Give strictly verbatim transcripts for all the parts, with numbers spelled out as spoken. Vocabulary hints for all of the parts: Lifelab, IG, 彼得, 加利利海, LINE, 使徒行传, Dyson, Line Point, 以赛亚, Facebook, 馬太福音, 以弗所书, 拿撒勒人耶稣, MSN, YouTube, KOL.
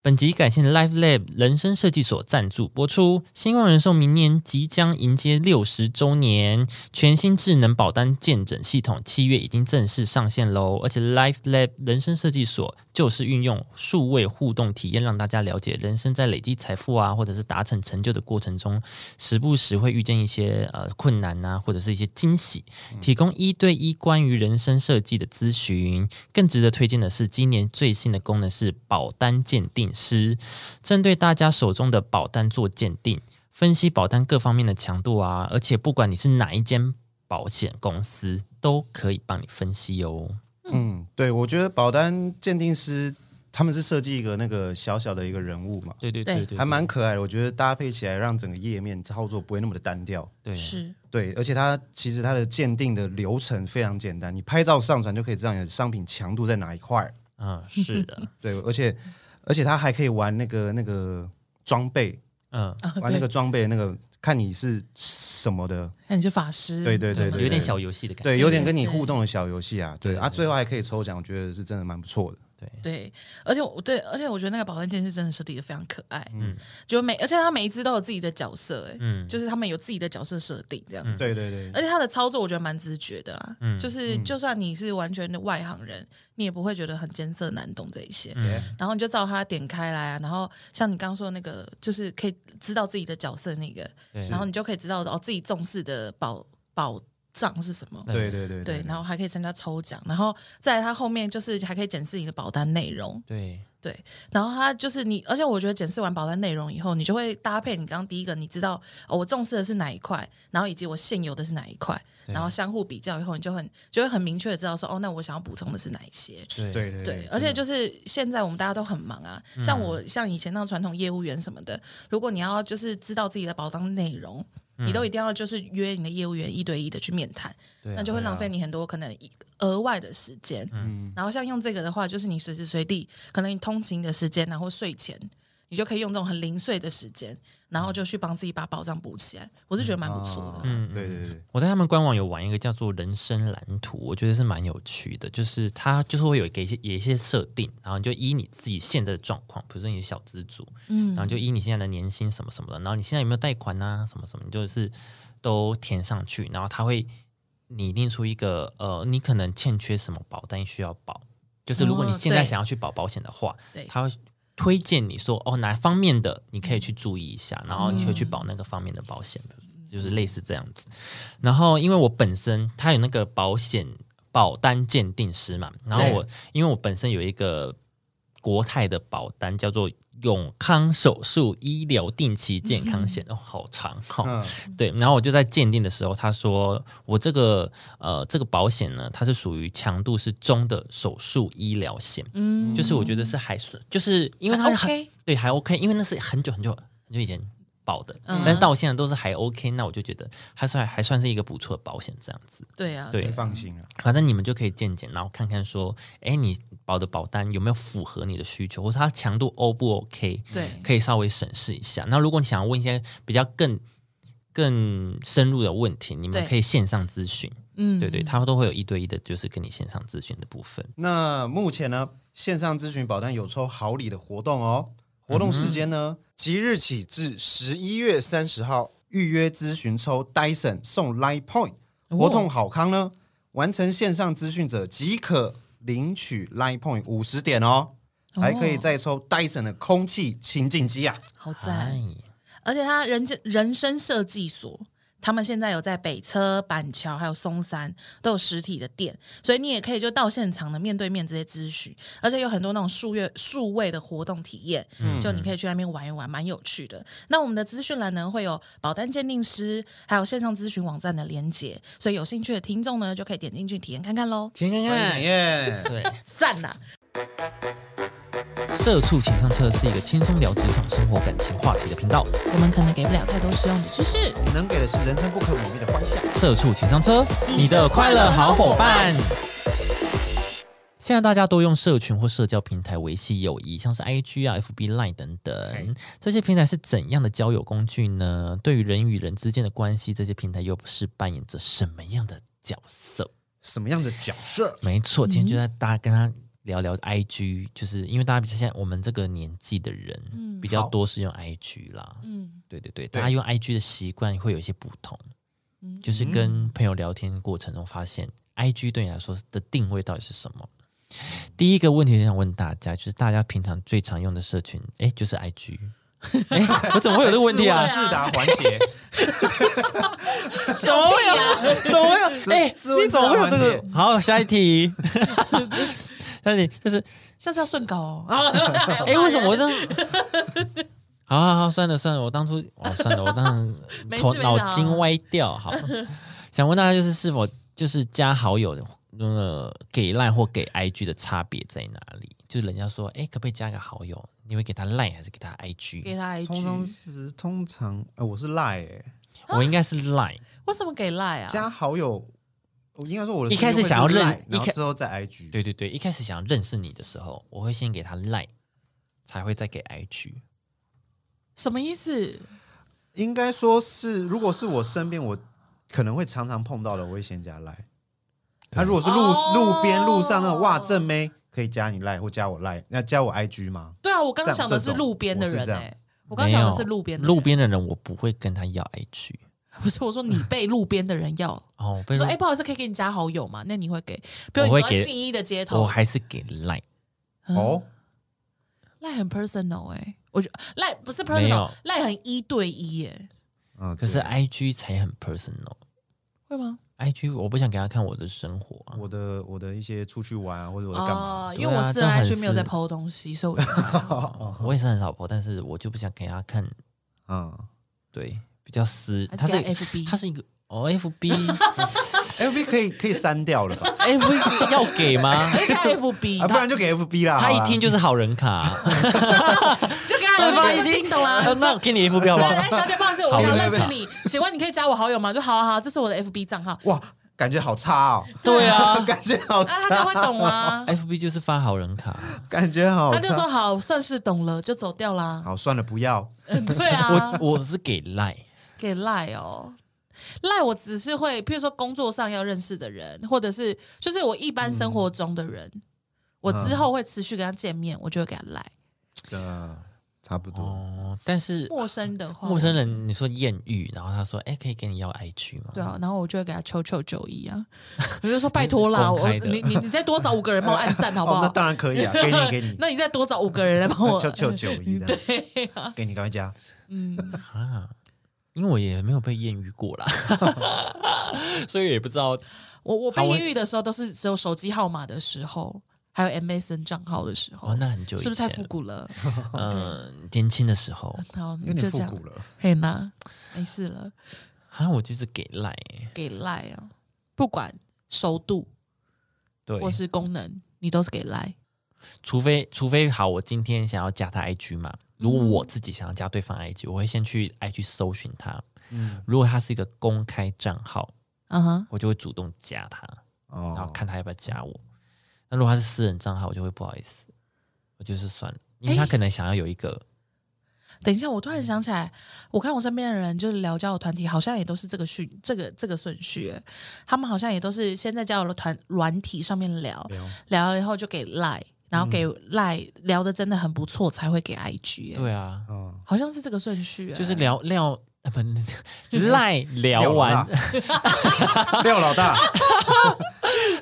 本集感谢 Lifelab 人生设计所赞助播出。星光人寿明年即将迎接六十周年，全新智能保单健诊系统七月已经正式上线喽！而且 Lifelab 人生设计所就是运用数位互动体验，让大家了解人生在累积财富啊，或者是达成成就的过程中，时不时会遇见一些呃困难啊，或者是一些惊喜。提供一对一关于人生设计的咨询。更值得推荐的是，今年最新的功能是保单鉴定。师针对大家手中的保单做鉴定，分析保单各方面的强度啊，而且不管你是哪一间保险公司，都可以帮你分析哦。嗯，对，我觉得保单鉴定师他们是设计一个那个小小的一个人物嘛，对对 对, 对, 对还蛮可爱的。我觉得搭配起来，让整个页面操作不会那么的单调。对，是，对，而且它其实它的鉴定的流程非常简单，你拍照上传就可以知道你的商品强度在哪一块。嗯，是的，对，而且。而且他还可以玩那个那个装备，嗯，玩那个装备那个看你是什么的，看你是法师，对对 对, 对, 对, 对，有点小游戏的感觉，对，有点跟你互动的小游戏啊，对, 对, 对, 对啊，最后还可以抽奖，我觉得是真的蛮不错的。对, 对, 而且我对，而且我觉得那个保单鉴定师真的设计得非常可爱，嗯，就每而且他每一只都有自己的角色、欸，嗯，就是他们有自己的角色设定这样子，嗯、对对对，而且他的操作我觉得蛮直觉的啦，嗯，就是就算你是完全的外行人，你也不会觉得很艰涩难懂这一些，嗯、然后你就照他点开来啊，然后像你刚刚说的那个，就是可以知道自己的角色那个，然后你就可以知道哦自己重视的保保。账是什么？对对 对, 对, 对，然后还可以参加抽奖，然后再来它后面就是还可以检视你的保单内容。对对，然后它就是你，而且我觉得检视完保单内容以后，你就会搭配你刚刚第一个，你知道、哦、我重视的是哪一块，然后以及我现有的是哪一块，然后相互比较以后，你就很就会很明确的知道说，哦，那我想要补充的是哪一些。对对 对, 对，而且就是现在我们大家都很忙啊，嗯、像我像以前那种传统业务员什么的，如果你要就是知道自己的保单内容。你都一定要就是约你的业务员一对一的去面谈、啊、那就会浪费你很多可能额外的时间、嗯、然后像用这个的话就是你随时随地可能你通勤的时间然后睡前你就可以用这种很零碎的时间然后就去帮自己把保障补起来，我是觉得蛮不错的。嗯，对对对，我在他们官网有玩一个叫做人生蓝图，我觉得是蛮有趣的，就是它就是会有给一些有一些设定，然后你就依你自己现在的状况，比如说你是小资族，嗯，然后就依你现在的年薪什么什么的，然后你现在有没有贷款啊，什么什么，你就是都填上去，然后它会拟定出一个呃，你可能欠缺什么保单需要保，就是如果你现在想要去保保险的话，哦、它会。推荐你说哦哪方面的你可以去注意一下，然后你可以去保那个方面的保险，嗯、就是类似这样子。然后因为我本身他有那个保险保单鉴定师嘛，然后我因为我本身有一个国泰的保单叫做永康手术医疗定期健康险，嗯、哦好长哦，嗯、对。然后我就在鉴定的时候，他说我这个呃这个保险呢，它是属于强度是中的手术医疗险，嗯，就是我觉得是还是就是因为它很 OK， 对还 OK， 因为那是很久很久很久以前保的，嗯、但是到现在都是还 OK， 那我就觉得还算还算是一个不错的保险这样子。对啊，对，放心了，啊。反正你们就可以鉴鉴，然后看看说，哎，你保的保单有没有符合你的需求，或者它强度 O 不 OK？ 对，可以稍微审视一下。那如果你想要问一些比较更更深入的问题，你们可以线上咨询。嗯，对对，他都会有一对一的，就是跟你线上咨询的部分。那目前呢，线上咨询保单有抽好礼的活动哦。活动时间呢，即日起至十一月三十号，预约咨询抽 Dyson 送 Line Point， 活动好康呢，完成线上咨询者即可领取 Line Point 五十点哦，还可以再抽 Dyson 的空气清净机啊，好赞！而且他人人生设计所。他们现在有在北车、板桥还有松山都有实体的店，所以你也可以就到现场的面对面直接咨询，而且有很多那种数月数位的活动体验，嗯、就你可以去那边玩一玩，蛮有趣的。那我们的资讯栏呢会有保单鉴定师还有线上咨询网站的连结，所以有兴趣的听众呢就可以点进去体验看看咯，体验看看耶，对，赞啦！社畜情商车是一个轻松聊职场、生活、感情话题的频道。我们可能给不了太多实用的知识，能给的是人生不可磨灭的欢笑。社畜情商车，你的快乐好伙伴。现在大家都用社群或社交平台维系友谊，像是 I G 啊、F B、Line 等等，这些平台是怎样的交友工具呢？对于人与人之间的关系，这些平台又是扮演着什么样的角色？什么样的角色？没错，今天就在大家跟他。聊聊 I G， 就是因为大家现在我们这个年纪的人、嗯、比较多是用 I G 啦，嗯，对对对，大家用 I G 的习惯会有一些不同、嗯、就是跟朋友聊天过程中发现 I G 对你来说的定位到底是什么。第一个问题我想问大家，就是大家平常最常用的社群，哎，就是 I G。哎，我怎么会有这个问题啊？自答环节，怎么会有？怎么会有？哎，你怎么会有这个？好，下一题。下一题就是下次要顺稿哦。哎，为什么我这？好好好，算了算了，我当初哦，算了，我当头脑筋歪掉。好，想问大家就是是否就是加好友的？呃，给 Line 或给 I G 的差别在哪里？就是人家说，哎，可不可以加个好友？你会给他 Line 还是给他 I G？ 给他 I G。通常是通常，呃、我是 Line，、欸、我应该是 Line。为什么给 Line 啊？加好友，我应该说我的一开始想要认，然后之后再 I G。对对对，一开始想要认识你的时候，我会先给他 Line， 才会再给 I G。什么意思？应该说是，如果是我身边我可能会常常碰到的，我会先加 Line。那、啊、如果是 路,、oh、路边路上那种哇正妹可以加你 Line 或加我 Line， 那加我 I G 吗？对啊，我刚刚想的是路边的人哎、欸，我刚想的是路边的人路边的人，我不会跟他要 I G。不是，我说你被路边的人要哦，说哎、欸、不好意思，可以给你加好友吗？那你会给？比如你在信义的街头，我还是给 Line 哦、嗯、，Line 很 personal 哎、欸，我觉得 Line 不是 personal，Line 很一对一哎、欸嗯，可是 I G 才很 personal， 会吗？I G 我不想给他看我的生活、啊，我的我的一些出去玩啊，或者我在干嘛、哦？因为我私人 I G 没有在 po 东西，所以我、哦、我也是很少 po， 但是我就不想给他看。嗯，对，比较私，它是 F B， 它是一个哦 F B， F B 可以可以删掉了吧 ？F B 要给吗？给 F B，、啊、不然就给 F B 啦。他一听就是好人卡、啊，就给他 F B 就听懂啦、啊。那我给你 F B 好不好？小姐不好意思，我想认识你。请问你可以加我好友吗？就好好好，这是我的 F B 账号。哇，感觉好差哦。对啊，感觉好差、哦。那、啊、他就会懂吗 ？F B 就是发好人卡，感觉好差。他就说好，算是懂了，就走掉啦。好，算了，不要。嗯、对啊，我我是给 Line， 给 Line 哦。Line 我只是会，譬如说工作上要认识的人，或者是就是我一般生活中的人，嗯、我之后会持续跟他见面，我就会给他 Line。嗯差不多、哦，但是陌生的话，陌生人你说艳遇，然后他说：“哎，可以跟你要 I G 吗？”对啊，然后我就会给他求求九一啊，我就说：“拜托啦，我你你你再多找五个人帮我按赞好不好、哦？”那当然可以啊，给你给你。那你再多找五个人来帮我求求九一的，对、啊，给你赶快加。嗯啊，因为我也没有被艳遇过啦，所以也不知道我我被艳遇的时候都是只有手机号码的时候。还有 M S N 账号的时候，哦，那很久以前了，是不是太复古了？嗯，年轻的时候，好，有点复古了。嘿呐，没事了。啊，我就是给 Line， 给 Line 啊，不管熟度，对，或是功能，你都是给 Line。除非除非好，我今天想要加他 I G 嘛，如果我自己想要加对方 I G，、嗯、我会先去 I G 搜寻他。嗯，如果他是一个公开账号，嗯哼，我就会主动加他，哦、然后看他要不要加我。那如果他是私人账号，我就会不好意思，我就是算了，因为他可能想要有一个。欸、等一下，我突然想起来，我看我身边的人就是聊交友团体，好像也都是这个序，这个这个顺序，他们好像也都是先在交友团软体上面聊聊了以后就给 Line， 然后给 Line、嗯、聊的真的很不错才会给 I G。对啊，嗯，好像是这个顺序，就是聊聊。不赖聊完，廖老大，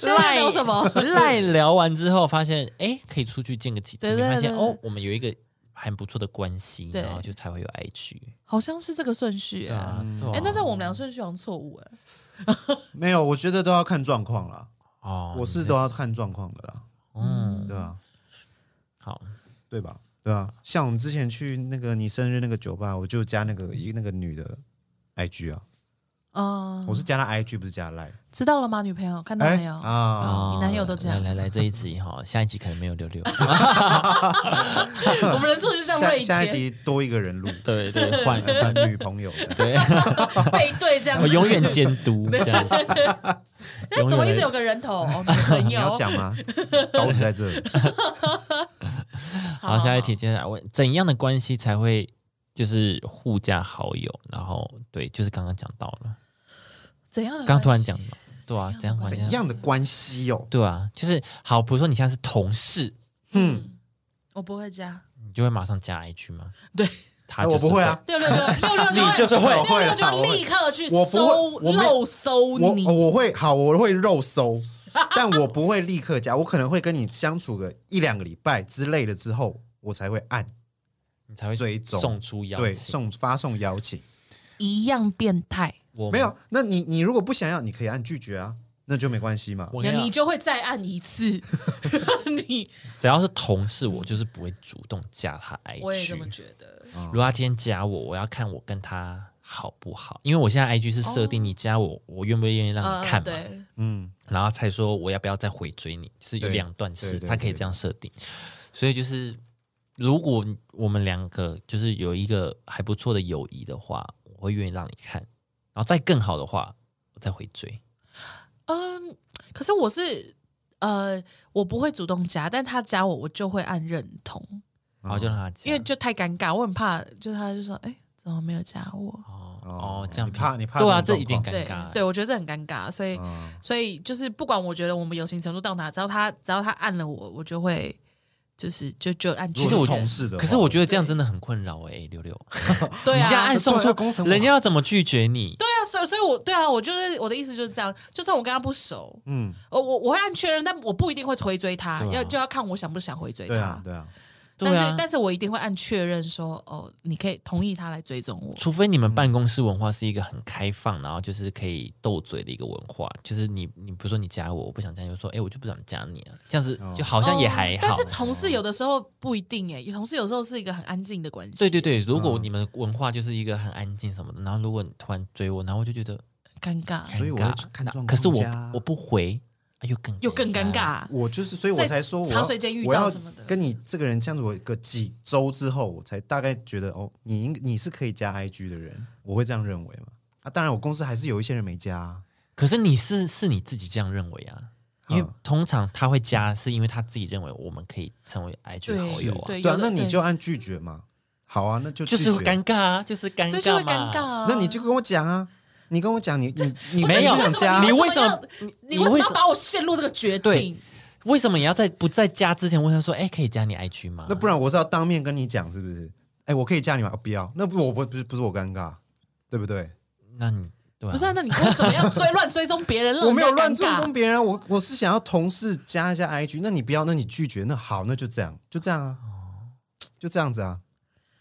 赖聊什么？赖聊完之后发现，哎，可以出去见个几次，发现哦，我们有一个很不错的关系，然后就才会有 I G， 好像是这个顺序啊。哎，那在我们俩顺序好像错误哎。没有，我觉得都要看状况啦。哦，我是都要看状况的啦。嗯，对吧？好，对吧？对啊，像我们之前去那个你生日那个酒吧，我就加那个那个女的 I G 啊，哦、嗯，我是加她 I G， 不是加 Line， 知道了吗？女朋友看到没有啊、哦？你男友都这样。来来来，这一集哈，下一集可能没有六六，我们人数就这样锐减。下一集多一个人录，对对，换换女朋友，对，背对这样，我永远监督这样。那怎么一直有个人头？哦、女朋友，你要讲吗？刀子在这里。好，下一题，接下来问怎样的关系才会就是互加好友？然后对，就是刚刚讲到了，怎样的关系？刚突然讲到，对啊，怎样怎样的关系哦？对啊，就是好，比如说你现在是同事，嗯，我不会加，你就会马上加 I G 吗？对。他就是欸、我不会啊，六六就六六你就是会，六六就立刻去搜肉搜你。我我会好，我会肉搜，但我不会立刻加，我可能会跟你相处个一两个礼拜之类的之后，我才会按，你才会追踪送出邀请，对，送发送邀请，一样变态。没有，那你你如果不想要，你可以按拒绝啊，那就没关系嘛。你就会再按一次。你只要是同事，我就是不会主动加他 I G。我也这么觉得。如果他今天加我，我要看我跟他好不好，因为我现在 I G 是设定你加我，哦、我愿不愿意让你看嘛、呃对嗯？然后才说我要不要再回追你，就是有两段式，他可以这样设定。所以就是，如果我们两个就是有一个还不错的友谊的话，我会愿意让你看，然后再更好的话，我再回追。嗯，可是我是呃，我不会主动加，但他加我，我就会按认同。然后就让他加，因为就太尴尬，我很怕，就是他就说，哎、欸，怎么没有加我？哦哦，这样你怕你怕对啊，这一点尴尬、欸對，对，我觉得这很尴尬，所以、嗯、所以就是不管我觉得我们友情程度到哪，只要他只要他按了我，我就会就是就就按。其实我同事的，可是我觉得这样真的很困扰哎、欸，六六，对啊，你这样按送出，人家要怎么拒绝你？对啊，所以所以我对啊，我就是我的意思就是这样，就算我跟他不熟，嗯，我我我会按确认，但我不一定会回追他，啊、要就要看我想不想回追他，对啊，对啊。但是、啊、但是我一定会按确认说哦，你可以同意他来追踪我。除非你们办公室文化是一个很开放，然后就是可以斗嘴的一个文化，就是你你比如说你加我，我不想加你，就说哎、欸，我就不想加你啊，这样子就好像也还好。哦、但是同事有的时候不一定哎、欸，同事有时候是一个很安静的关系。对对对，如果你们文化就是一个很安静什么的，然后如果你突然追我，然后我就觉得尴尬，所以我就看状况。可是我我不回。又更又更尴尬，我就是，所以我才说我要，我要跟你这个人相处个几周之后，我才大概觉得哦，你你是可以加 I G 的人，我会这样认为嘛？啊，当然，我公司还是有一些人没加、啊，可是你是是你自己这样认为啊？因为通常他会加，是因为他自己认为我们可以成为 I G 好友啊，对，对啊，那你就按拒绝嘛。好啊，那就拒絕就是尴尬啊，就是尴尬嘛，尷尬啊、那你就跟我讲啊。你跟我讲，你你你没有加，你为什么你为什么要把我陷入这个绝境？为什么你要在不在加之前问他说，哎、欸，可以加你 I G 吗？那不然我是要当面跟你讲，是不是？哎、欸，我可以加你吗？不要，那不我不不是不是我尴尬，对不对？那你对、啊、不是、啊？那你为什么要追乱追踪别人？我没有乱追踪别人，我我是想要同事加一下 I G， 那你不要，那你拒绝，那好，那就这样，就这样啊，就这样子啊，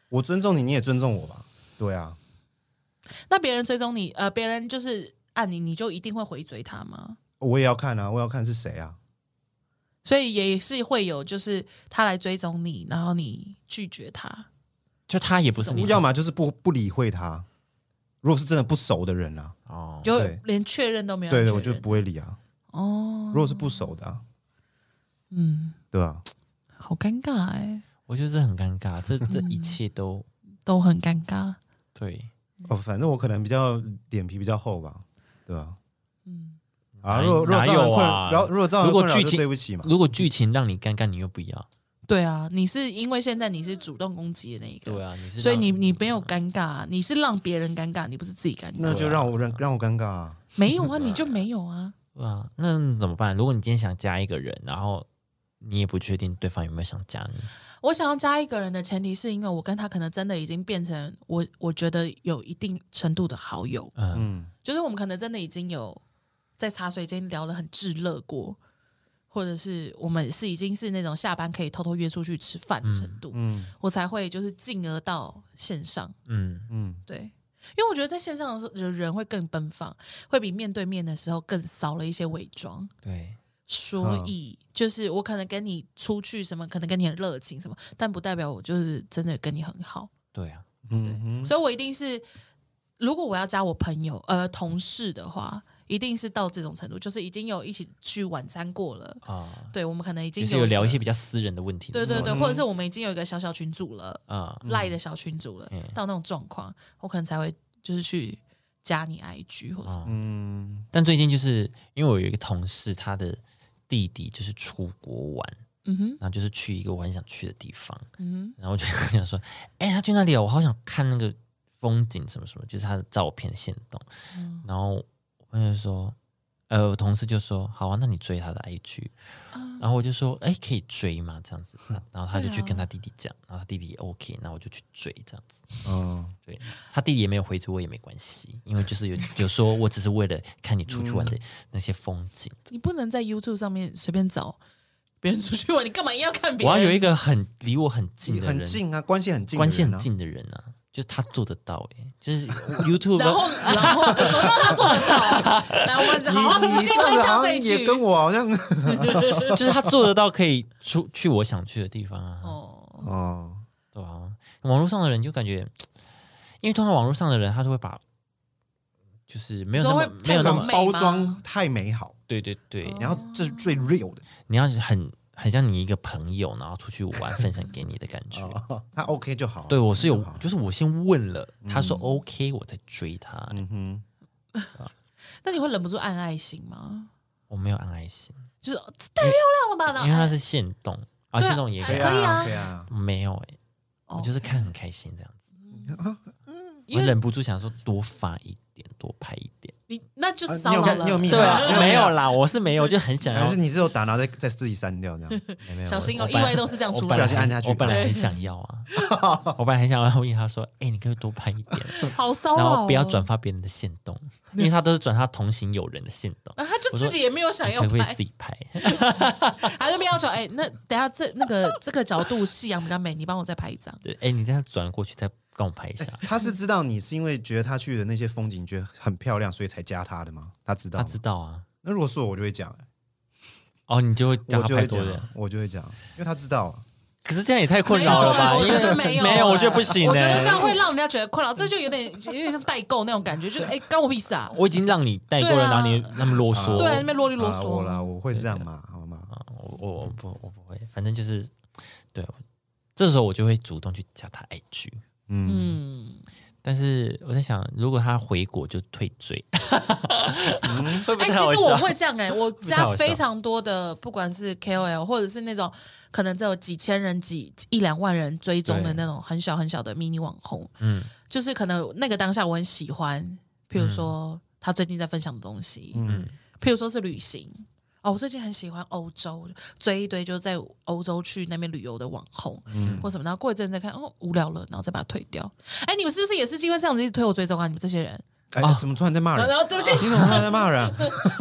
我尊重你，你也尊重我吧，对啊。那别人追踪你，呃，别人就是按你，你就一定会回追他吗？我也要看啊，我要看是谁啊。所以也是会有，就是他来追踪你，然后你拒绝他，就他也不是你，要么就是不不理会他。如果是真的不熟的人啊，哦，就连确认都没有确认，对，我就不会理啊。哦，如果是不熟的、啊，嗯，对啊，好尴尬哎、欸，我觉得这很尴尬，这这一切都、嗯、都很尴尬，对。哦，反正我可能比较脸皮比较厚吧，对吧？嗯，啊，如果哪有啊？然后如果这样困扰，就对不起嘛。如果剧情让你尴尬，你又不要。对啊，你是因为现在你是主动攻击的那一个，对啊，你是，所以你你没有尴尬、啊，你是让别人尴尬，你不是自己尴尬、啊。那就让我让让我尴尬、啊。没有啊，你就没有啊。对啊，那怎么办？如果你今天想加一个人，然后你也不确定对方有没有想加你。我想要加一个人的前提是因为我跟他可能真的已经变成我我觉得有一定程度的好友，嗯，就是我们可能真的已经有在茶水间聊了很炙热过，或者是我们是已经是那种下班可以偷偷约出去吃饭的程度，嗯嗯、我才会就是进而到线上，嗯嗯，对，因为我觉得在线上的时候人会更奔放，会比面对面的时候更少了一些伪装，对。所以就是我可能跟你出去什么，可能跟你很热情什么，但不代表我就是真的跟你很好。对啊，对嗯，所以我一定是，如果我要加我朋友呃同事的话，一定是到这种程度，就是已经有一起去晚餐过了啊。对，我们可能已经有、就是有聊一些比较私人的问题的。对对对，或者是我们已经有一个小小群组了啊，赖、嗯、的小群组了，嗯、到那种状况，我可能才会就是去加你 I G 或者什么。嗯，但最近就是因为我有一个同事，他的弟弟就是出国玩、嗯哼，然后就是去一个我很想去的地方，嗯、然后我就想说，哎、欸，他去那里啊，我好想看那个风景什么什么，就是他的照片限动、嗯。然后我朋友就说，呃，我同事就说好啊，那你追他的 I G、嗯、然后我就说哎，可以追吗这样子，然后他就去跟他弟弟讲，然后他弟弟 OK， 然后我就去追这样子。嗯，对，他弟弟也没有回追我也没关系，因为就是有有说我只是为了看你出去玩的那些风景、嗯、你不能在 YouTube 上面随便找别人出去玩，你干嘛一定要看别人？我要有一个很离我很近的人，很近啊，关系很近的人、啊、关系很近的人啊，就是他做得到、欸、就是 YouTube 然后然后我知道他做得到来我们好好仔细分享这一句，也跟我好像就是他做得到可以出去我想去的地方啊。哦，对啊，网络上的人就感觉，因为通常网络上的人他都会把就是没有那么没有那么包装太美好，对对对，然后这是最 real 的，你要很很像你一个朋友然后出去玩分享给你的感觉、哦、他 OK 就好，对，我是有 就, 就是我先问了、嗯、他说 OK 我在追他、嗯哼啊、那你会忍不住按爱心吗？我没有按爱心，就是太漂亮了吧，因 为, 因为他是限动、啊啊、限动也可以、啊、可以 啊, 可以啊，没有耶、欸、我就是看很开心这样子、嗯、我忍不住想说多发一点多拍一点，你那就少了、啊、你有密码、啊啊、没有啦，我是没有，就很想要，但是你是有打然后 再, 再自己删掉这样小心哦，意外都是这样出来，我本来很想要啊我本来很想要问他说哎、欸，你可以多拍一点好骚扰、哦、然后不要转发别人的限动，因为他都是转他同行友人的限动、啊、他就自己也没有想要拍，可不可以自己拍他就不要转，哎、欸，那等一下这、那个、这个角度夕阳比较美，你帮我再拍一张，对，哎、欸，你这样转过去再跟我拍一下、欸、他是知道你是因为觉得他去的那些风景觉得很漂亮所以才加他的吗？他知道吗？他知道啊。那如果是我我就会讲、欸、哦，你就会加他拍多的，我就会讲，因为他知道啊。可是这样也太困扰了吧？我觉得没有，没有，我觉得不行、欸。我觉得这样会让人家觉得困扰，这就有点有点像代购那种感觉，就是哎，干我屁事啊！我已经让你代购了，然后你那么啰嗦，对、啊，那边啰里啰嗦、啊。我啦，我会这样嘛，好吗？啊、我我我不我不会，反正就是对，这时候我就会主动去加他 I G。嗯，但是我在想，如果他回国就退追，嗯、会不会太好笑？欸、其实我会这样哎、欸，我加非常多的，不管是 K O L 或者是那种可能只有几千人、几一两万人追踪的那种很小很小的迷你网红，嗯，就是可能那个当下我很喜欢，譬如说他最近在分享的东西，嗯，譬如说是旅行。哦，我最近很喜欢欧洲，追一堆就在欧洲去那边旅游的网红、嗯、或什么，然后过一阵再看，哦，无聊了，然后再把它推掉。哎，你们是不是也是因为这样子一直推我追踪啊？你们这些人，哎，啊、怎么突然在骂人？然后对不起，你怎么突然在骂人、啊？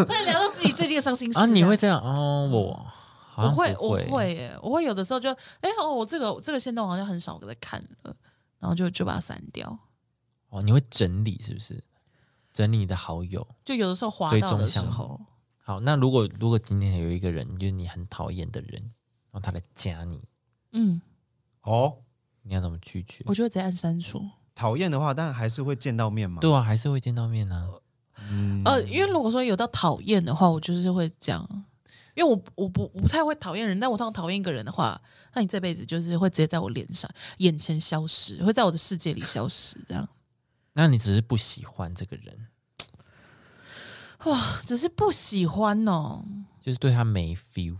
突然聊到自己最近的伤心事啊！你会这样哦？我我会我会耶，我会有的时候就哎哦，我这个这个限动好像很少在看了，然后就就把它删掉。哦，你会整理是不是？整理你的好友，就有的时候滑到的时候。好，那如果如果今天有一个人就是你很讨厌的人，然后他来加你，嗯，哦，你要怎么拒绝？我就会直接按删除。讨厌的话，但还是会见到面嘛？对啊，还是会见到面啊。嗯，呃，因为如果说有到讨厌的话，我就是会这样，因为我我不我不太会讨厌人，但我通常讨厌一个人的话，那你这辈子就是会直接在我脸上眼前消失，会在我的世界里消失，这样。那你只是不喜欢这个人。哇，只是不喜欢哦，就是对他没 feel，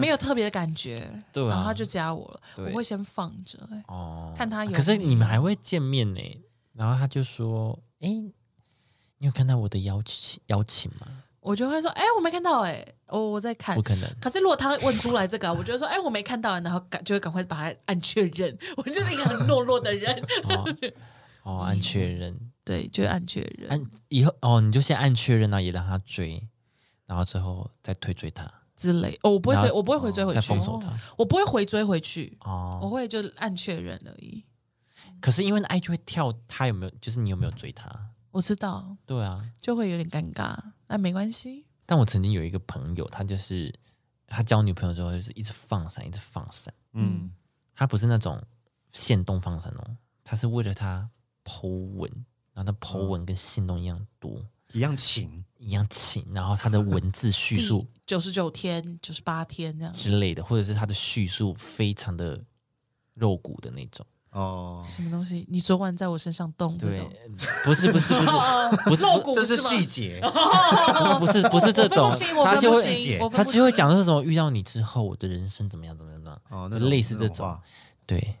没有特别的感觉，对、啊，然后他就加我了，我会先放着、欸，哦，看他有。可是你们还会见面呢、欸，然后他就说，哎、欸，你有看到我的邀请邀请吗？我就会说，哎、欸，我没看到、欸，哎，我我在看，不可能。可是如果他问出来这个、啊，我就会说，哎、欸，我没看到、欸，然后就会赶快把他按确认。我就是一个很懦弱的人，哦，哦按确认。对，就按确认。按以后哦，你就先按确认啊，也让他追，然后之后再推追他之类。哦，我不会追，我不会回追回去，哦、再封锁他、哦。我不会回追回去，哦、我会就按确认而已。可是因为 I G 会跳他有没有，就是你有没有追他？我知道，对啊，就会有点尴尬，但没关系。但我曾经有一个朋友，他就是他交女朋友之后，就是一直放闪，一直放闪。嗯，他不是那种限动放闪哦，他是为了他po文。然后他 po 文跟行动一样多，一样勤，一样勤。然后他的文字叙述九十九天、九十八天这样之类的，或者是他的叙述非常的肉骨的那种。哦，什么东西？你昨晚在我身上动这种？不是不是不是不是肉骨，这是细节。不是不是这种，他就会他就会讲说什么遇到你之后，我的人生怎么样怎么样怎么样，类似这种。对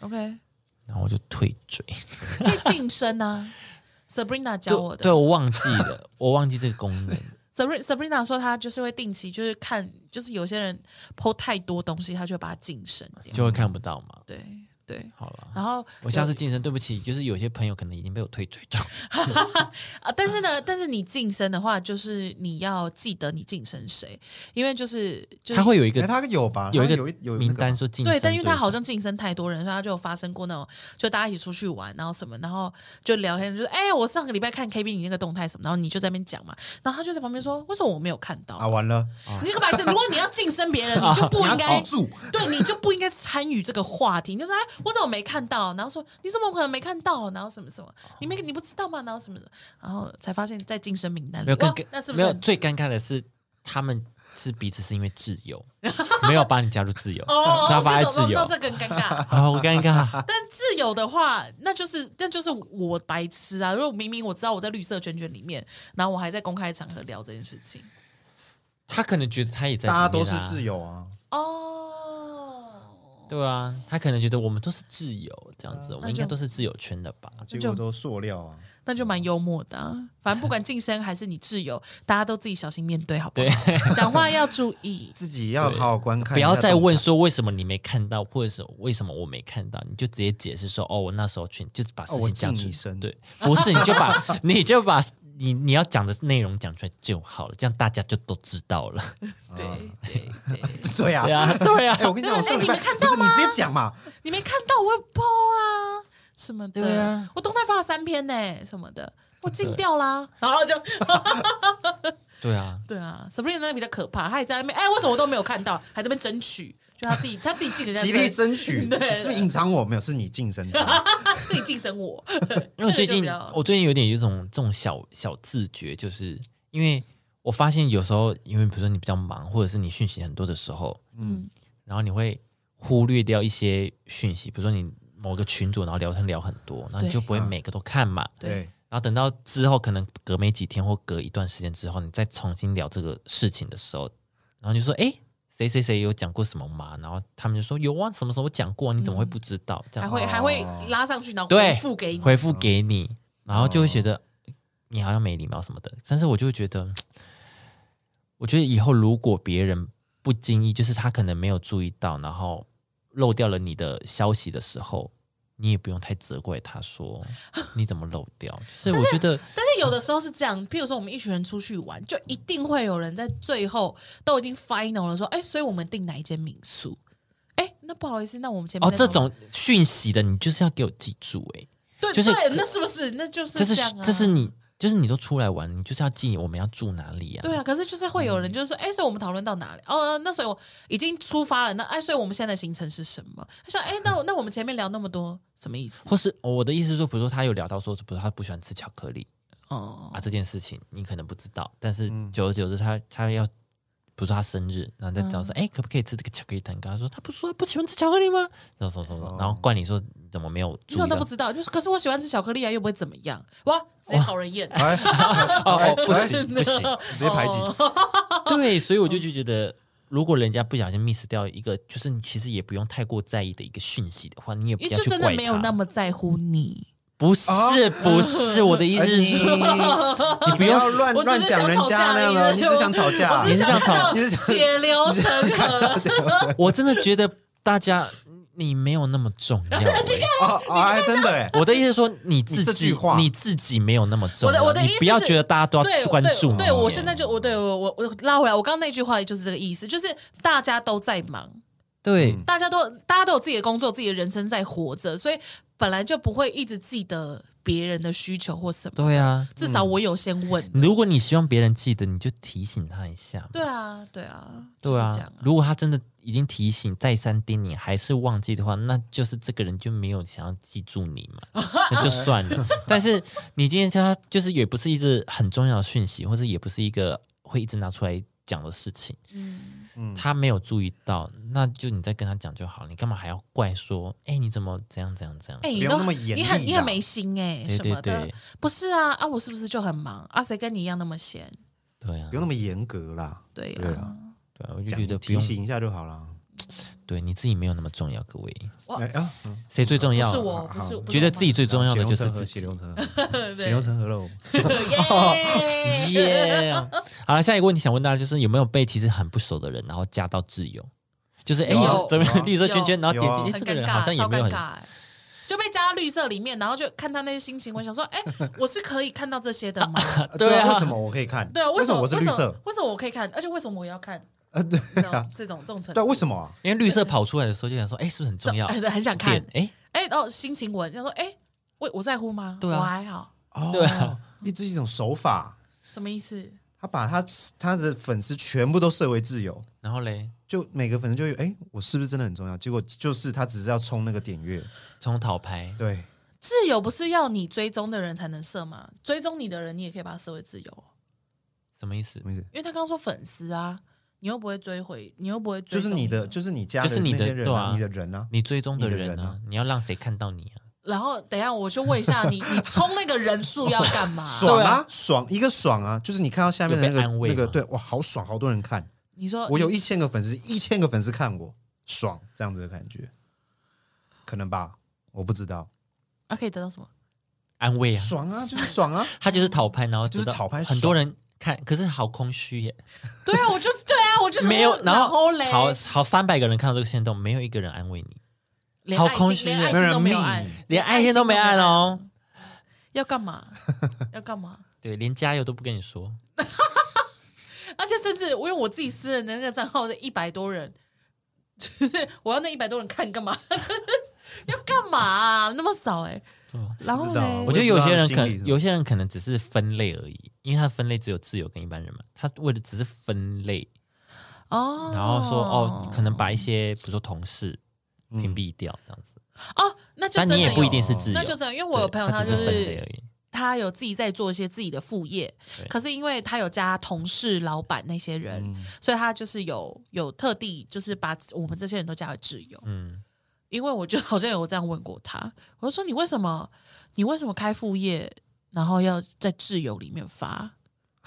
，OK。然后我就退追，可以晋升啊！ Sabrina 教我的，对，我忘记了，我忘记这个功能。Sabrina 说她就是会定期就是看，就是有些人 po 太多东西，她就会把它禁声，就会看不到嘛。对对，好了。然后我下次禁声，对不起，就是有些朋友可能已经被我推推中啊。但是呢，但是你禁声的话，就是你要记得你禁声谁，因为就是、就是、他会有一个，他有吧，有一个名单说禁声。对，但因为他好像禁声太多人，所以他就有发生过那种，就大家一起出去玩，然后什么，然后就聊天，就是哎、欸，我上个礼拜看 K B 你那个动态什么，然后你就在那边讲嘛，然后他就在旁边说，为什么我没有看到啊？完了，你这个白痴！如果你要禁声别人，你就不应该住，对，你就不应该参与这个话题，你就说。我怎么没看到？然后说你怎么可能没看到？然后什么什么？你没你不知道吗？然后什么什么？然后才发现在晋升名单里。没有更那是不是没有最尴尬的是他们是彼此是因为挚友，没有把你加入挚友，哦，他把挚友，那这更尴尬，好尴尬。但挚友的话，那就是那就是我白痴啊！如果明明我知道我在绿色圈圈里面，然后我还在公开场合聊这件事情，他可能觉得他也在裡面、啊，大家都是挚友啊。哦。对啊，他可能觉得我们都是自由这样子、啊、我们应该都是自由圈的吧，结果都塑料啊，那就蛮幽默的、啊、反正不管晋升还是你自由大家都自己小心面对好不好，讲话要注意自己要好好观看，不要再问说为什么你没看到或者是为什么我没看到，你就直接解释说哦我那时候去就是把事情讲出来、哦、对，不是你就把你就把你, 你要讲的内容讲出来就好了，这样大家就都知道了。对对对对啊对啊对啊！哎、啊欸，我跟你讲，我上礼拜、欸、不是你直接讲嘛，你没看到我有 po 啊什么的，对啊，我动态发了三篇呢什么的，我禁掉啦，然后就对啊对啊 ，Sabrina 那比较可怕，他也在那边哎、欸，为什么我都没有看到，还在那边争取。他自己，他自己进人家，极力争取，对，是不是隐藏我？没有，是你晋升他，是你晋升我。因为最近，我最近有点有一种这种小小自觉，就是因为我发现有时候，因为比如说你比较忙，或者是你讯息很多的时候，嗯，然后你会忽略掉一些讯息，比如说你某个群组，然后聊天聊很多，然后你就不会每个都看嘛，对。对，然后等到之后，可能隔没几天或隔一段时间之后，你再重新聊这个事情的时候，然后你就说，哎。谁谁谁有讲过什么吗？然后他们就说有啊，什么时候我讲过、啊？你怎么会不知道？这样还会、哦、还会拉上去，然后回复给你，回复给你，然后就会觉得、哦、你好像没礼貌什么的。但是我就会觉得，我觉得以后如果别人不经意，就是他可能没有注意到，然后漏掉了你的消息的时候。你也不用太责怪他说你怎么漏掉，就是我觉得但是，但是有的时候是这样，譬如说我们一群人出去玩，就一定会有人在最后都已经 final 了，说，哎、欸，所以我们订哪一间民宿？哎、欸，那不好意思，那我们前面哦，这种讯息的你就是要给我记住、欸，哎，对，就是對那是不是？那就是这样、啊，这是你。就是你都出来玩，你就是要记我们要住哪里啊？对啊，可是就是会有人就是说，哎、嗯欸，所以我们讨论到哪里？哦，那所以我已经出发了，那哎、欸，所以我们现在的行程是什么？他说，哎、欸，那那我们前面聊那么多，什么意思？或是我的意思是说，比如说他有聊到说，比如说他不喜欢吃巧克力，哦啊这件事情你可能不知道，但是久而久之他他要，比如说他生日，然后再讲说，哎、嗯欸，可不可以吃这个巧克力蛋糕？他说他不说他不喜欢吃巧克力吗？然后什么什么，然后怪你说。怎么没有注意到？你都不知道，就是可是我喜欢吃巧克力啊，又不会怎么样。哇，直接讨人厌！哎哦哎、不行不行，直接排挤。哦、对，所以我就觉得，如果人家不小心 miss 掉一个，就是你其实也不用太过在意的一个讯息的话，你也不要去怪他。就真的没有那么在乎你。不是、哦、不是、嗯，我的意思是，你, 你不要乱乱讲人家那样了，你只想吵架，你是想吵，你是血流成河。我真的觉得大家。你没有那么重要、欸，哦哦哎、真的哎！我的意思是说，你自己你这句话，你自己没有那么重要。我的我的意思是，你不要觉得大家都要去关注你。对，对对我现在就我对我我我拉回来，我刚刚那句话就是这个意思，就是大家都在忙，对，嗯、大家都大家都有自己的工作，自己的人生在活着，所以本来就不会一直记得别人的需求或什么。对啊，至少我有先问、嗯。如果你希望别人记得，你就提醒他一下。对啊，对啊，对啊。就是、这样啊如果他真的。已经提醒再三叮咛还是忘记的话，那就是这个人就没有想要记住你嘛，那就算了。但是你今天他就是也不是一个很重要的讯息，或者也不是一个会一直拿出来讲的事情，嗯、他没有注意到，那就你再跟他讲就好，你干嘛还要怪说，哎、欸，你怎么怎样怎样怎样？哎、欸，你都那么严厉、啊，你很你很没心哎、欸，什么的，不是啊啊，我是不是就很忙啊？谁跟你一样那么闲？对啊，不用那么严格啦，对啊。对啊我就觉得提醒一下就好了。对，你自己没有那么重要，各位。谁最重要？是我，不是我。觉得自己最重要的就是自己。血流成河，血流成河喽！耶！好了，下一个问题想问大家，就是有没有被其实很不熟的人，然后加到挚友？就是哎，怎么绿色圈圈，然后点进去，这个人好像也没有很。就被加到绿色里面，然后就看他那些心情。我想说，哎、欸，我是可以看到这些的吗？啊对啊，为什么我可以看？对啊，为什么我是绿色？为什么我可以看？而且为什么我要看？啊，对啊，这种这种程度，对，为什么、啊？因为绿色跑出来的时候就想说，哎、欸，是不是很重要？欸、很想看，哎哎、欸欸，哦，心情文想说，哎、欸，我我在乎吗？对啊，我还好。哦，对啊，一直一种手法，什么意思？他把他他的粉丝全部都设为挚友，然后嘞，就每个粉丝就有哎、欸，我是不是真的很重要？结果就是他只是要冲那个点阅，冲讨拍。对，挚友不是要你追踪的人才能设吗？追踪你的人，你也可以把他设为挚友。什么意思？什么意思？因为他刚刚说粉丝啊，你又不会追回，你又不会追踪，就是你的，就是你家的那些人、啊，就是你的，对啊，你的人啊，你追踪的人啊，你的人啊，你要让谁看到你啊？然后等一下，我就问一下你，你冲那个人数要干嘛？爽啊，爽一个爽啊！就是你看到下面的那个那个，对，哇，好爽，好多人看。你说我有一千个粉丝，一千个粉丝看我，爽这样子的感觉，可能吧？我不知道。啊，可以得到什么安慰啊？爽啊，就是爽啊！他就是讨拍，然后就是讨拍，很多人看，可是好空虚耶。对啊，我就是对啊，我就是没有，然后好好三百个人看到这个限动，没有一个人安慰你。好空虚，连爱心都没有按，连爱心都没按哦。要干嘛？要干嘛？对，连加油都不跟你说。而且甚至因为我自己私人的那个账号的一百多人，就是我要那一百多人看干嘛？就是要干嘛、啊？那么少哎、欸。然后呢？我觉得有些人可能，有些人可能只是分类而已，因为他分类只有自由跟一般人嘛，他为了只是分类哦，然后说哦，可能把一些比如说同事。屏蔽掉这样子哦，那就真的但你也不一定是自由，那就真的，因为我有朋友他就是 他, 他有自己在做一些自己的副业，可是因为他有加同事、老板那些人，嗯、所以他就是有有特地就是把我们这些人都加为挚友。嗯，因为我就好像有这样问过他，我就说你为什么你为什么开副业，然后要在挚友里面发，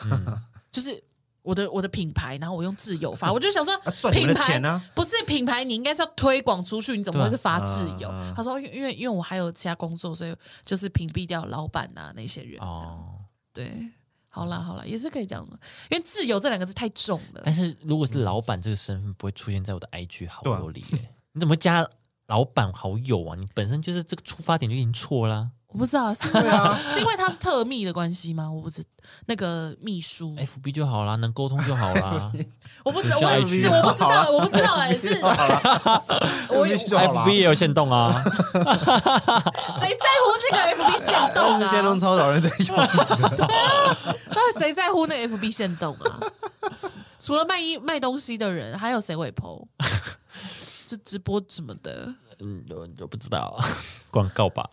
嗯、就是。我的我的品牌，然后我用自由发，我就想说，品牌不是品牌，你应该是要推广出去，你怎么会是发自由？他说，因为因为我还有其他工作，所以就是屏蔽掉老板啊那些人。哦，对，好啦好啦，也是可以这样的，因为自由这两个字太重了。但是如果是老板这个身份，不会出现在我的 I G 好友里耶，你怎么加老板好友啊？你本身就是这个出发点就已经错啦。我不知道是因为、啊、是因为他是特秘的关系吗？我不知那个秘书 F B 就好啦，能沟通就好啦。我不知道，我不知道，我不知道哎，是我 F B 也有限动啊，谁在乎这个 F B 限动啊？限动超少人在用，那谁在乎那 F B 限动啊？除了卖衣卖东西的人，还有谁会 po？ 就直播什么的，嗯，我不知道，广告吧。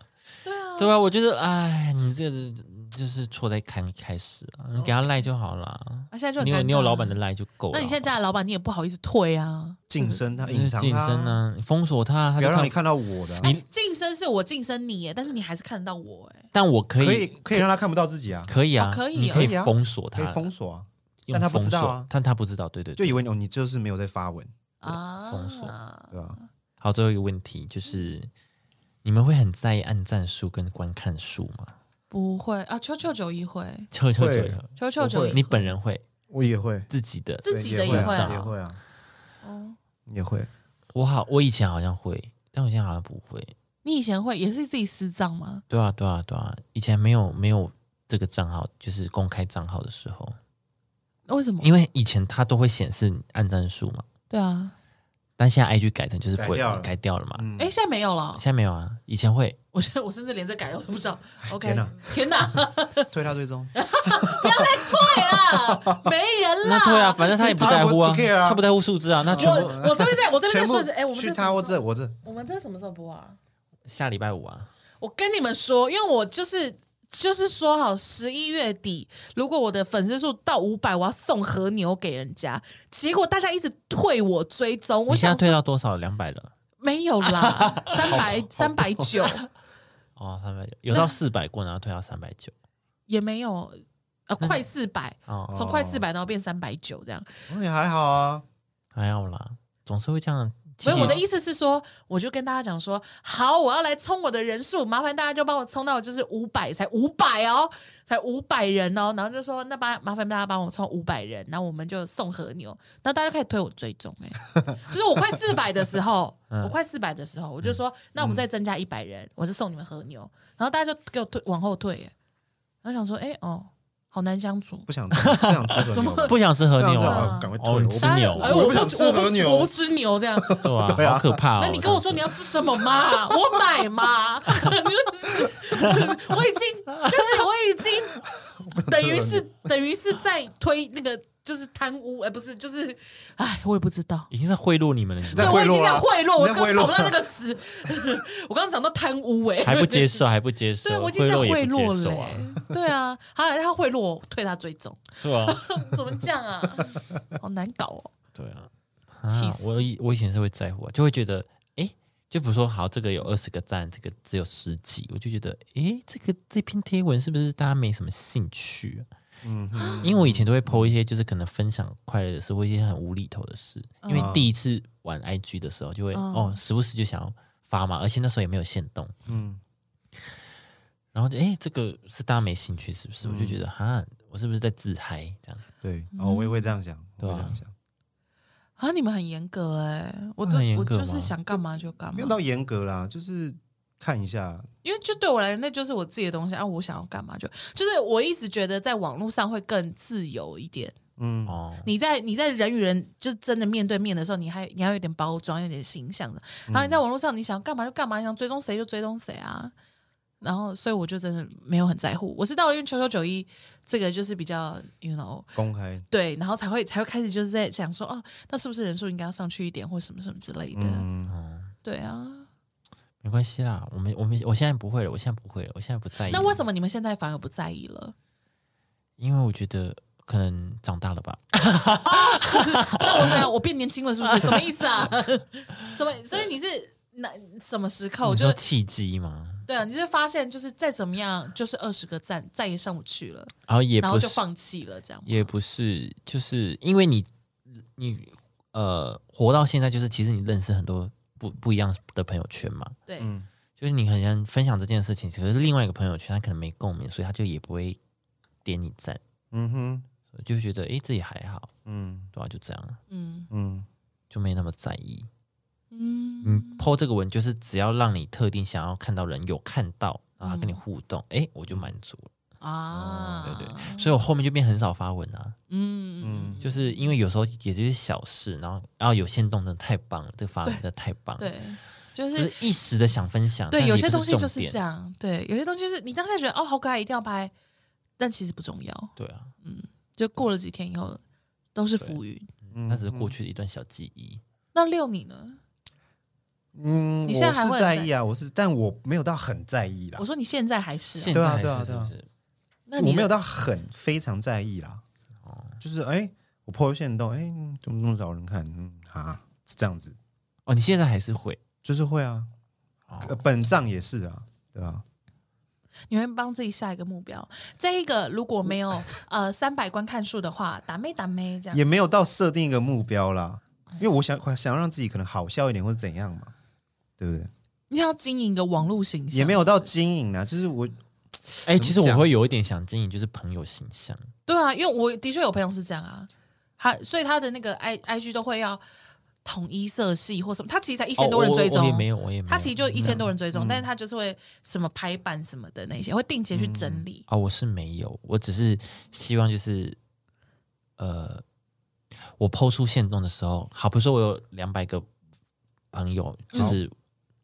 对啊，我觉得，哎，你这个就是错在开开始啊，你给他赖就好了。啊，现在就很尴尬，你有你有老板的赖就够了。那你现在加了老板，你也不好意思退啊。晋升他，隐藏他，晋升啊，封锁他，他不要让你看到我的、啊。你晋升是我晋升你耶，但是你还是看得到我哎。但我可以可以可以让他看不到自己啊，可以啊，哦、可以、哦，你可以封锁他，可以封锁啊，但他不知道啊，但他不知道，对 对, 對，就以为哦，你就是没有在发文啊，封锁对吧、啊？好，最后一个问题就是。你们会很在意按赞数跟观看数吗？不会啊，秋秋九一会，秋秋九一，秋秋九一，你本人会，我也会，自己的自己的也会啊，也会啊，哦，也会。我好，我以前好像会，但我现在好像不会。你以前会也是自己私账吗？对啊，对啊，对啊，以前没有没有这个账号，就是公开账号的时候。为什么？因为以前它都会显示按赞数嘛。对啊。但现在 I G 改成就是不会改 掉, 改掉了嘛？哎、嗯，现在没有了。现在没有啊，以前会。我现在我甚至连这改了我都不知道。OK， 天哪，天哪，推他追踪，不要再退了，没人了。那退啊，反正他也不在乎啊， 他, 不啊他不在乎数字啊。那全部我, 我这边在我这边在说是，哎，我们去他我这我这，我们这什么时候播啊？下礼拜五啊。我跟你们说，因为我就是。就是说好十一月底，如果我的粉丝数到五百，我要送和牛给人家。结果大家一直退我追踪，我现在退到多少？两百了？没有啦，三百三百九。哦，三百九有到四百过，然后退到三百九，也没有，呃，快四百，从快四百然后变三百九这样。也还好啊，还好啦，总是会这样。没有，我的意思是说，我就跟大家讲说，好，我要来冲我的人数，麻烦大家就帮我冲到就是五百，才五百哦，才五百人哦，然后就说那把麻烦大家帮我冲五百人，然后我们就送和牛，那大家开始推我追踪哎、欸，就是我快四百的时候，我快四百的时候，我就说、嗯、那我们再增加一百人，我就送你们和牛，然后大家就给我退往后退、欸，然后想说哎、欸、哦。好难相处，不想吃，不想吃和牛，不想吃和牛啊！赶快退，我不吃牛，我不想吃和牛，我不吃牛，这样对啊，好可怕！那你跟我说你要吃什么嘛？我买嘛？我已经就是我已经等于是等于是在推那个就是贪污，哎，不是就是哎，我也不知道，已经在贿赂你们了，对，我已经在贿赂，我刚找不到那个词，我刚刚讲到贪污，哎，还不接受，还不接受，对，我已经在贿赂了。对啊，他他贿赂我，退他追踪。对啊，怎么这样啊？好难搞哦。对啊，啊我我以前是会在乎、啊，就会觉得，哎，就比如说，好，这个有二十个赞，这个只有十几，我就觉得，哎，这个这篇贴文是不是大家没什么兴趣、啊？嗯，因为我以前都会 po 一些，就是可能分享快乐的事，或一些很无厘头的事。因为第一次玩 I G 的时候，就会、嗯、哦，时不时就想要发嘛，而且那时候也没有限动。嗯。然后就哎，这个是大家没兴趣是不是？嗯、我就觉得哈，我是不是在自嗨这样？对，哦，我也会这样想，我会这样想。啊，你们很严格哎、欸，我都我就是想干嘛就干嘛，没有到严格啦，就是看一下。因为就对我来说，那就是我自己的东西啊，我想要干嘛就就是我一直觉得在网络上会更自由一点。嗯哦，你在你在人与人就真的面对面的时候，你还你要有点包装，有点形象的。然后你在网络上，你想干嘛就干嘛，你想追踪谁就追踪谁啊。然后，所以我就真的没有很在乎。我是到了因为九九九一这个就是比较 ，you know， 公开对，然后才会才会开始就是在想说，哦，那是不是人数应该要上去一点，或什么什么之类的？嗯，嗯对啊，没关系啦，我们我们我现在不会了，我现在不会了，我现在不在意了。那为什么你们现在反而不在意了？因为我觉得可能长大了吧。那我怎样？我变年轻了是不是？什么意思啊？什么？所以你是什么时刻？你说契机吗？对啊，你就发现就是再怎么样，就是二十个赞再也上不去了，然后也不是然后就放弃了，这样也不是，就是因为你你呃活到现在，就是其实你认识很多不不一样的朋友圈嘛，对，嗯、就是你很想分享这件事情，可是另外一个朋友圈他可能没共鸣，所以他就也不会点你赞，嗯哼，就觉得哎自己还好，嗯，对啊，就这样，嗯嗯，就没那么在意。嗯，你 po 这个文就是只要让你特定想要看到人有看到，然后他跟你互动，哎、嗯，我就满足了啊、嗯，对对，所以我后面就变很少发文啊，嗯嗯，就是因为有时候也就是小事，然后然后有限动真的太棒了，这个发文真的太棒了，对。对就是、就是一时的想分享，对，有些东西就是这样，对，有些东西就是你当下觉得哦好可爱，一定要拍，但其实不重要，对啊，嗯，就过了几天以后都是浮云，那、嗯、只是过去的一段小记忆。那六你呢？嗯，你现在还会在意啊？我是，但我没有到很在意啦。我说你现在还是、啊，对啊，对啊，对啊。那我没有到很非常在意啦。哦，就是哎、欸，我 po 限动，哎、欸，怎么那么少人看？嗯啊，是这样子。哦，你现在还是会，就是会啊。哦呃、本账也是啊，对吧、啊？你会帮自己下一个目标，这一个如果没有呃三百观看数的话，打妹打妹这样。也没有到设定一个目标啦，因为我想想要让自己可能好笑一点，或者怎样嘛。对不对？你要经营的网络形象也没有到经营啊，就是我，哎、欸，其实我会有一点想经营，就是朋友形象。对啊，因为我的确有朋友是这样啊，他所以他的那个 I I G 都会要统一色系或什么，他其实才一千多人追踪，哦、我, 我也没有，我也没有，他其实就一千多人追踪，嗯、但是他就是会什么排版什么的那些，会定期去整理。啊、嗯哦，我是没有，我只是希望就是，呃，我抛出限动的时候，好，比如说我有两百个朋友，就是。嗯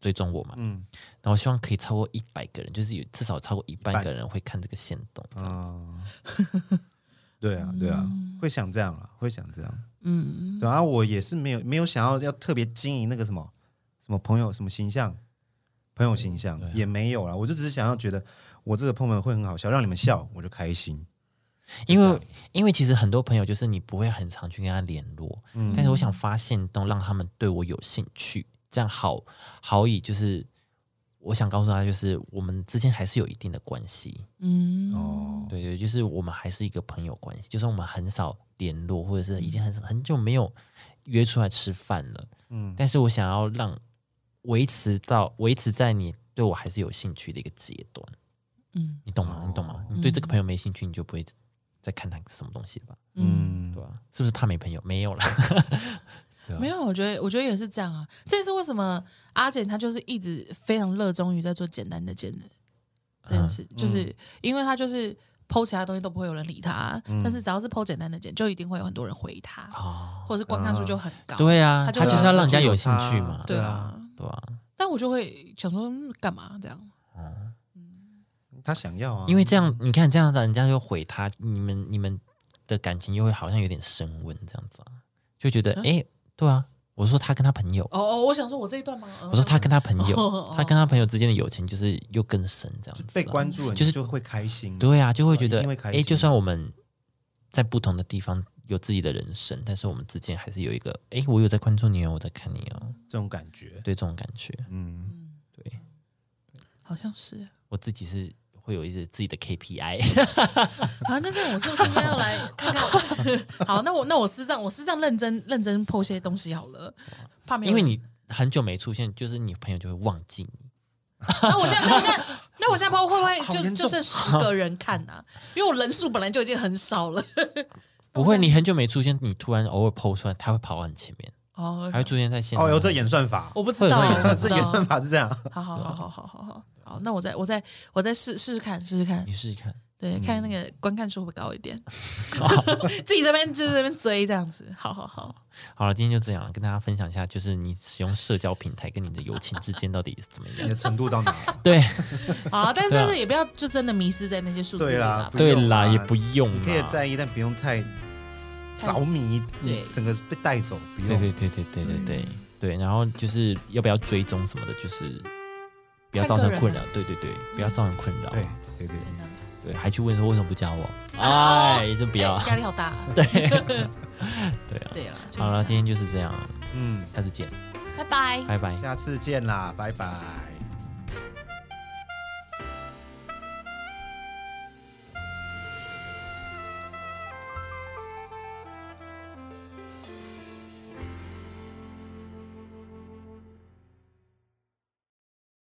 追踪我嘛，嗯，然后我希望可以超过一百个人，就是有至少超过一半个人会看这个限动这样子、哦、对啊，对啊，会想这样啊，会想这样，嗯，然后、啊、我也是没有没有想要要特别经营那个什么什么朋友什么形象，朋友形象、啊、也没有啦，我就只是想要觉得我这个朋友会很好笑，让你们笑我就开心，因为因为其实很多朋友就是你不会很常去跟他联络，嗯，但是我想发限动让他们对我有兴趣。这样好好以就是我想告诉他就是我们之间还是有一定的关系，嗯，哦，对对，就是我们还是一个朋友关系，就算我们很少联络或者是已经 很, 很久没有约出来吃饭了，嗯，但是我想要让维持到维持在你对我还是有兴趣的一个阶段，嗯，你懂吗？你懂吗？你对这个朋友没兴趣，你就不会再看他什么东西了吧？嗯，对吧、啊？是不是怕没朋友？没有啦对、啊、没有，我觉得我觉得也是这样啊。这是为什么阿简他就是一直非常热衷于在做简单的简的这件事，嗯、就是因为他就是po其他东西都不会有人理他，嗯、但是只要是po简单的简，就一定会有很多人回他，哦、或者是观看数就很高。对啊，他 就, 他就是要让人家有兴趣嘛。对啊，对啊。但我就会想说，干嘛这样？嗯他想要啊，因为这样你看这样人家就回他，你们你们的感情又会好像有点升温这样子、啊、就觉得哎、欸，对啊，我说他跟他朋友哦哦，我想说我这一段吗？我说他跟他朋友，哦、他跟他朋友之间的友情就是又更深这样子、啊，被关注了就是就会开心，对啊，就会觉得哎、欸，就算我们在不同的地方有自己的人生，但是我们之间还是有一个哎、欸，我有在关注你哦，我在看你哦，这种感觉，对这种感觉，嗯，对，好像是我自己是。会有一些自己的 K P I 啊，那这样我是不是应该要来看看我？好，那我那我是这样，我是这样认真认真po些东西好了，怕没有，因为你很久没出现，就是你朋友就会忘记你。那我现在，那我现在，那我现在po会不会就就剩十个人看啊？因为我人数本来就已经很少了。不会，你很久没出现，你突然偶尔po出来，他会跑到很前面。哦、oh, okay. ，还会出现在现哦，有这演算法，我不知道，这演算法是这样。好好好好好好好好，那我再我再我再试试看试试看，你试试看，对，嗯、看那个观看数会高一点，自己这边就是这边追这样子。好好好，好了，今天就这样跟大家分享一下，就是你使用社交平台跟你的友情之间到底怎么样，你的程度到哪？对，好，但是、啊、但是也不要就真的迷失在那些数字里啦，对啦，也不用啦，你可以在意，但不用太。着迷，对，整个被带走，不用。对对对对对对对、嗯、对，然后就是要不要追踪什么的，就是不要造成困扰，对对对，不要造成困扰，对对对对，还去问说为什么不加我，哎，就不要，压力好大，对对啊，对了，好了，今天就是这样，嗯，下次见，拜拜，拜拜，下次见啦，拜拜。